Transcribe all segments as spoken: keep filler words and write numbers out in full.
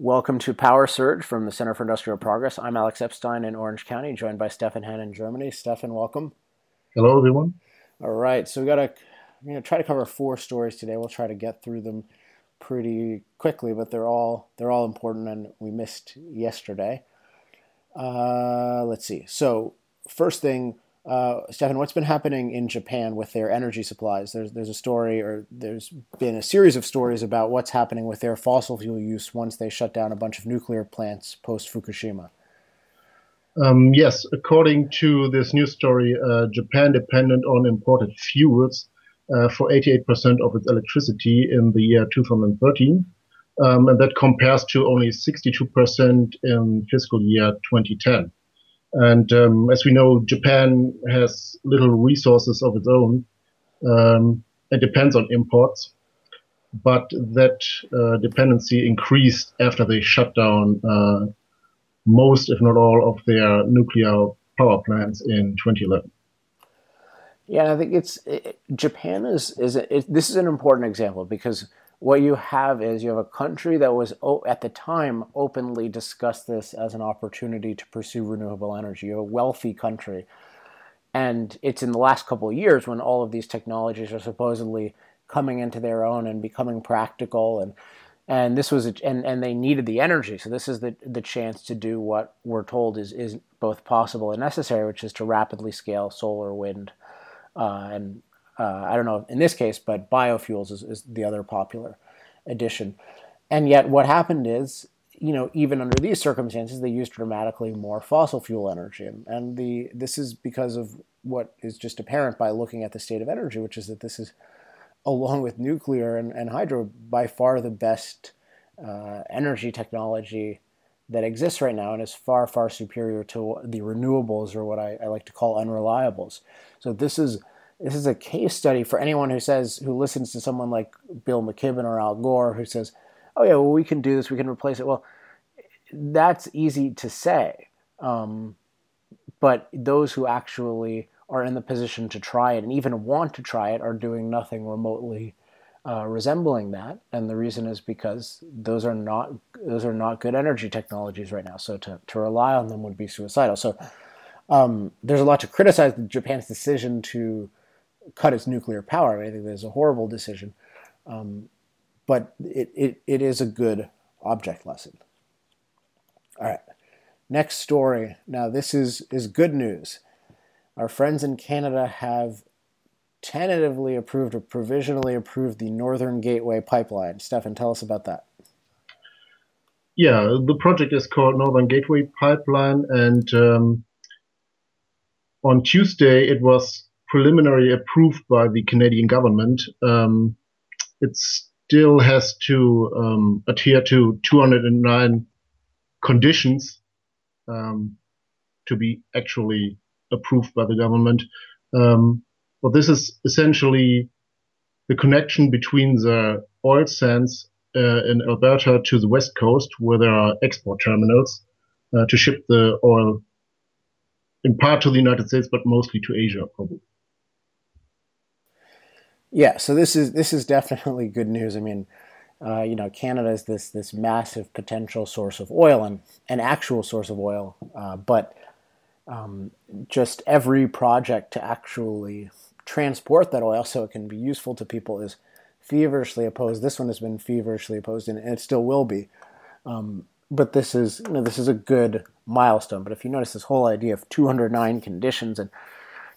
Welcome to Power Surge from the Center for Industrial Progress. I'm Alex Epstein in Orange County, joined by Stefan Hann in Germany. Stefan, welcome. Hello, everyone. All right, so we got to you know try to cover four stories today. We'll try to get through them pretty quickly, but they're all they're all important, and we missed yesterday. Uh, let's see. So first thing, uh, Stefan, what's been happening in Japan with their energy supplies? There's there's a story, or there's been a series of stories about what's happening with their fossil fuel use once they shut down a bunch of nuclear plants post Fukushima. Um, yes, according to this news story, uh, Japan depended on imported fuels uh, for eighty-eight percent of its electricity in the year two thousand thirteen. Um, and that compares to only sixty-two percent in fiscal year twenty ten. And um, as we know, Japan has little resources of its own um, and depends on imports. But that uh, dependency increased after they shut down uh, most, if not all, of their nuclear power plants in twenty eleven. Yeah, I think it's it, Japan is is it, this is an important example, because what you have is you have a country that was at the time openly discussed this as an opportunity to pursue renewable energy. You have a wealthy country, and it's in the last couple of years when all of these technologies are supposedly coming into their own and becoming practical. And And this was, a, and, and they needed the energy. So this is the the chance to do what we're told is, is both possible and necessary, which is to rapidly scale solar, wind, uh, and uh, I don't know in this case, but biofuels is, is the other popular addition. And yet what happened is, you know, even under these circumstances, they used dramatically more fossil fuel energy. And the this is because of what is just apparent by looking at the state of energy, which is that this is, along with nuclear and, and hydro, by far the best uh, energy technology that exists right now, and is far, far superior to the renewables, or what I, I like to call unreliables. So this is this is a case study for anyone who says, who listens to someone like Bill McKibben or Al Gore, who says, oh yeah, well, we can do this, we can replace it. Well, that's easy to say, um, but those who actually are in the position to try it and even want to try it are doing nothing remotely uh, resembling that. And the reason is because those are not those are not good energy technologies right now. So to, to rely on them would be suicidal. So um, there's a lot to criticize Japan's decision to cut its nuclear power. I mean, I think that's a horrible decision, um, but it, it, it is a good object lesson. All right, next story. Now this is, is good news. Our friends in Canada have tentatively approved or provisionally approved the Northern Gateway Pipeline. Stefan, tell us about that. Yeah, the project is called Northern Gateway Pipeline, and um, on Tuesday it was preliminarily approved by the Canadian government. Um, it still has to um, adhere to two hundred nine conditions um, to be actually approved by the government. Um, but this is essentially the connection between the oil sands uh, in Alberta to the west coast, where there are export terminals uh, to ship the oil in part to the United States, but mostly to Asia, probably. Yeah, so this is this is definitely good news. I mean, uh, you know, Canada is this this massive potential source of oil, and an actual source of oil, uh, but Um, just every project to actually transport that oil so it can be useful to people is feverishly opposed. This one has been feverishly opposed, and it still will be. Um, but this is you know, this is a good milestone. But if you notice this whole idea of two hundred nine conditions, and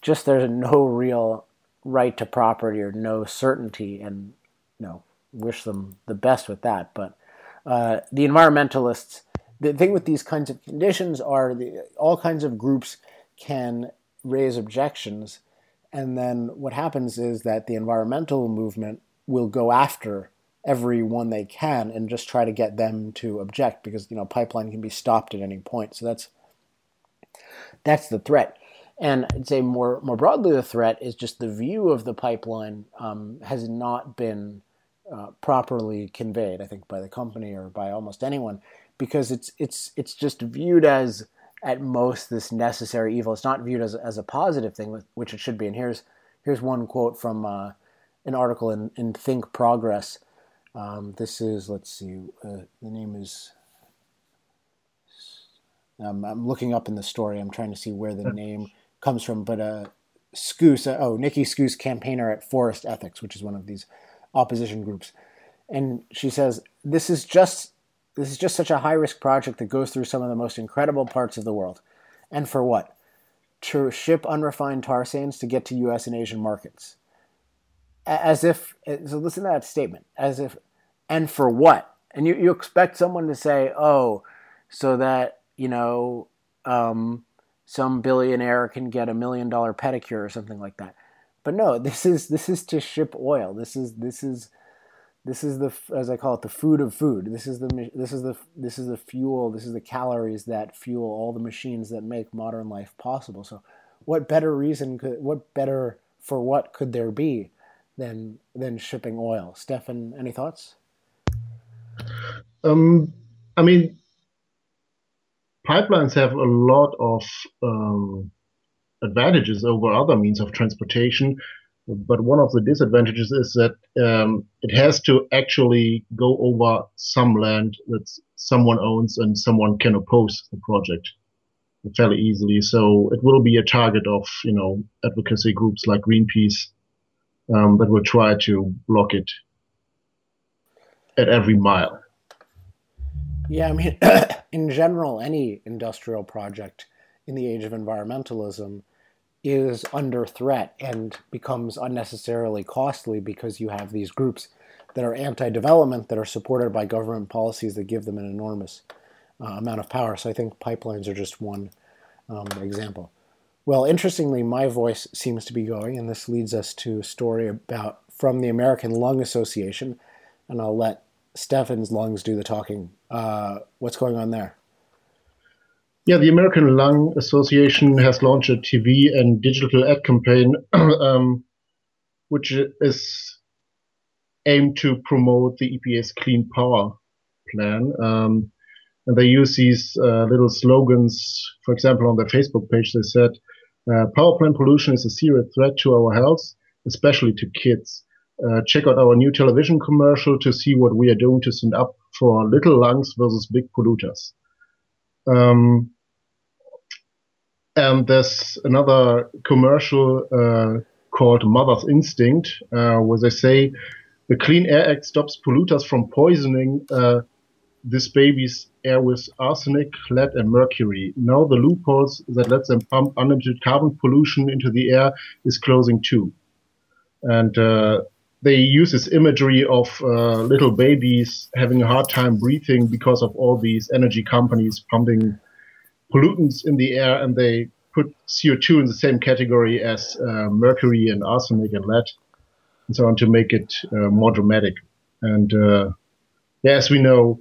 just there's no real right to property or no certainty, and you know, wish them the best with that. But uh, the environmentalists. The thing with these kinds of conditions are the, all kinds of groups can raise objections, and then what happens is that the environmental movement will go after everyone they can and just try to get them to object, because you know pipeline can be stopped at any point. So that's that's the threat. And I'd say more more broadly, the threat is just the view of the pipeline um, has not been uh, properly conveyed, I think, by the company or by almost anyone. Because it's it's it's just viewed as at most this necessary evil. It's not viewed as as a positive thing, which it should be. And here's here's one quote from uh, an article in, in Think Progress. Um, this is let's see, uh, the name is Um, I'm looking up in the story. I'm trying to see where the name comes from. But uh, Scoos, uh, oh, Nikki Scoos, campaigner at Forest Ethics, which is one of these opposition groups. And she says, this is just this is just such a high-risk project that goes through some of the most incredible parts of the world. And for what? To ship unrefined tar sands to get to U S and Asian markets. As if, so listen to that statement, as if, and for what? And you, you expect someone to say, oh, so that, you know, um, some billionaire can get a million dollar pedicure or something like that. But no, this is, this is to ship oil. This is, this is, this is the, as I call it, the food of food. This is the, this is the, this is the fuel. This is the calories that fuel all the machines that make modern life possible. So what better reason could, what better for what could there be than than shipping oil? Stefan, any thoughts? Um, I mean, pipelines have a lot of um, advantages over other means of transportation, but one of the disadvantages is that um, it has to actually go over some land that someone owns and someone can oppose the project fairly easily. So it will be a target of, you know, advocacy groups like Greenpeace. Um, but we'll try to block it at every mile. Yeah, I mean, in general, any industrial project in the age of environmentalism is under threat and becomes unnecessarily costly because you have these groups that are anti-development, that are supported by government policies that give them an enormous uh, amount of power. So I think pipelines are just one um, example. Well, interestingly, my voice seems to be going, and this leads us to a story about from the American Lung Association, and I'll let Stefan's lungs do the talking. Uh, what's going on there? Yeah, the American Lung Association has launched a T V and digital ad campaign, um, which is aimed to promote the E P A's Clean Power Plan. Um, and they use these uh, little slogans. For example, on their Facebook page, they said, uh, power plant pollution is a serious threat to our health, especially to kids. Uh, check out our new television commercial to see what we are doing to stand up for little lungs versus big polluters. Um, and there's another commercial uh, called Mother's Instinct, uh, where they say, the Clean Air Act stops polluters from poisoning uh, this baby's air with arsenic, lead, and mercury. Now the loopholes that let them pump unlimited carbon pollution into the air is closing too. And uh, they use this imagery of uh, little babies having a hard time breathing because of all these energy companies pumping pollutants in the air, and they put C O two in the same category as uh, mercury and arsenic and lead and so on to make it uh, more dramatic. And uh, yeah, as we know,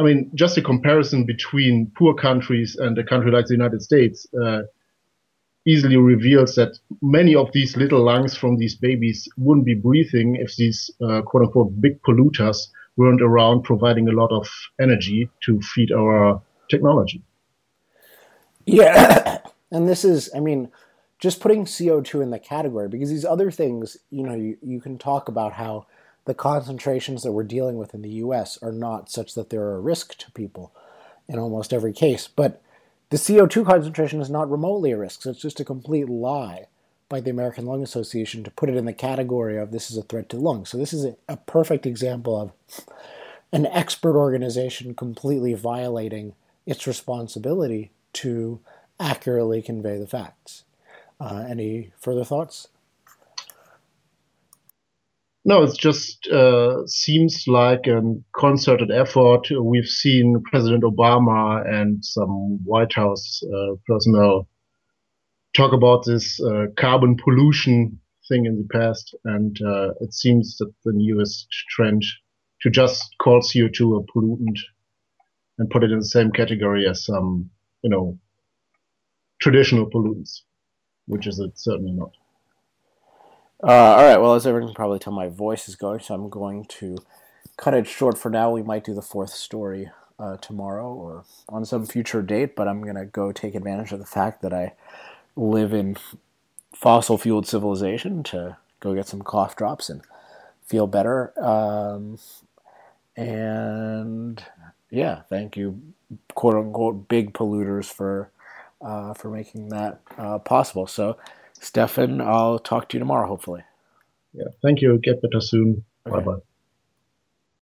I mean, just a comparison between poor countries and a country like the United States uh, easily reveals that many of these little lungs from these babies wouldn't be breathing if these uh, quote-unquote big polluters weren't around providing a lot of energy to feed our technology. Yeah, and this is, I mean, just putting C O two in the category, because these other things, you know, you, you can talk about how the concentrations that we're dealing with in the U S are not such that they're a risk to people in almost every case. But the C O two concentration is not remotely a risk, so it's just a complete lie by the American Lung Association to put it in the category of this is a threat to lungs. So this is a, a perfect example of an expert organization completely violating its responsibility to accurately convey the facts. Uh, any further thoughts? No, it just uh, seems like a concerted effort. We've seen President Obama and some White House uh, personnel talk about this uh, carbon pollution thing in the past, and uh, it seems that the newest trend to just call C O two a pollutant and put it in the same category as some, you know, traditional pollutants, which is it certainly not. Uh, all right, well, as everyone can probably tell, my voice is going, so I'm going to cut it short for now. We might do the fourth story uh, tomorrow or on some future date, but I'm going to go take advantage of the fact that I live in fossil-fueled civilization to go get some cough drops and feel better. Um, and, yeah, thank you, quote unquote big polluters for uh, for making that uh, possible. So, Stefan, I'll talk to you tomorrow, hopefully. Yeah, thank you. Get better soon. Okay. Bye bye.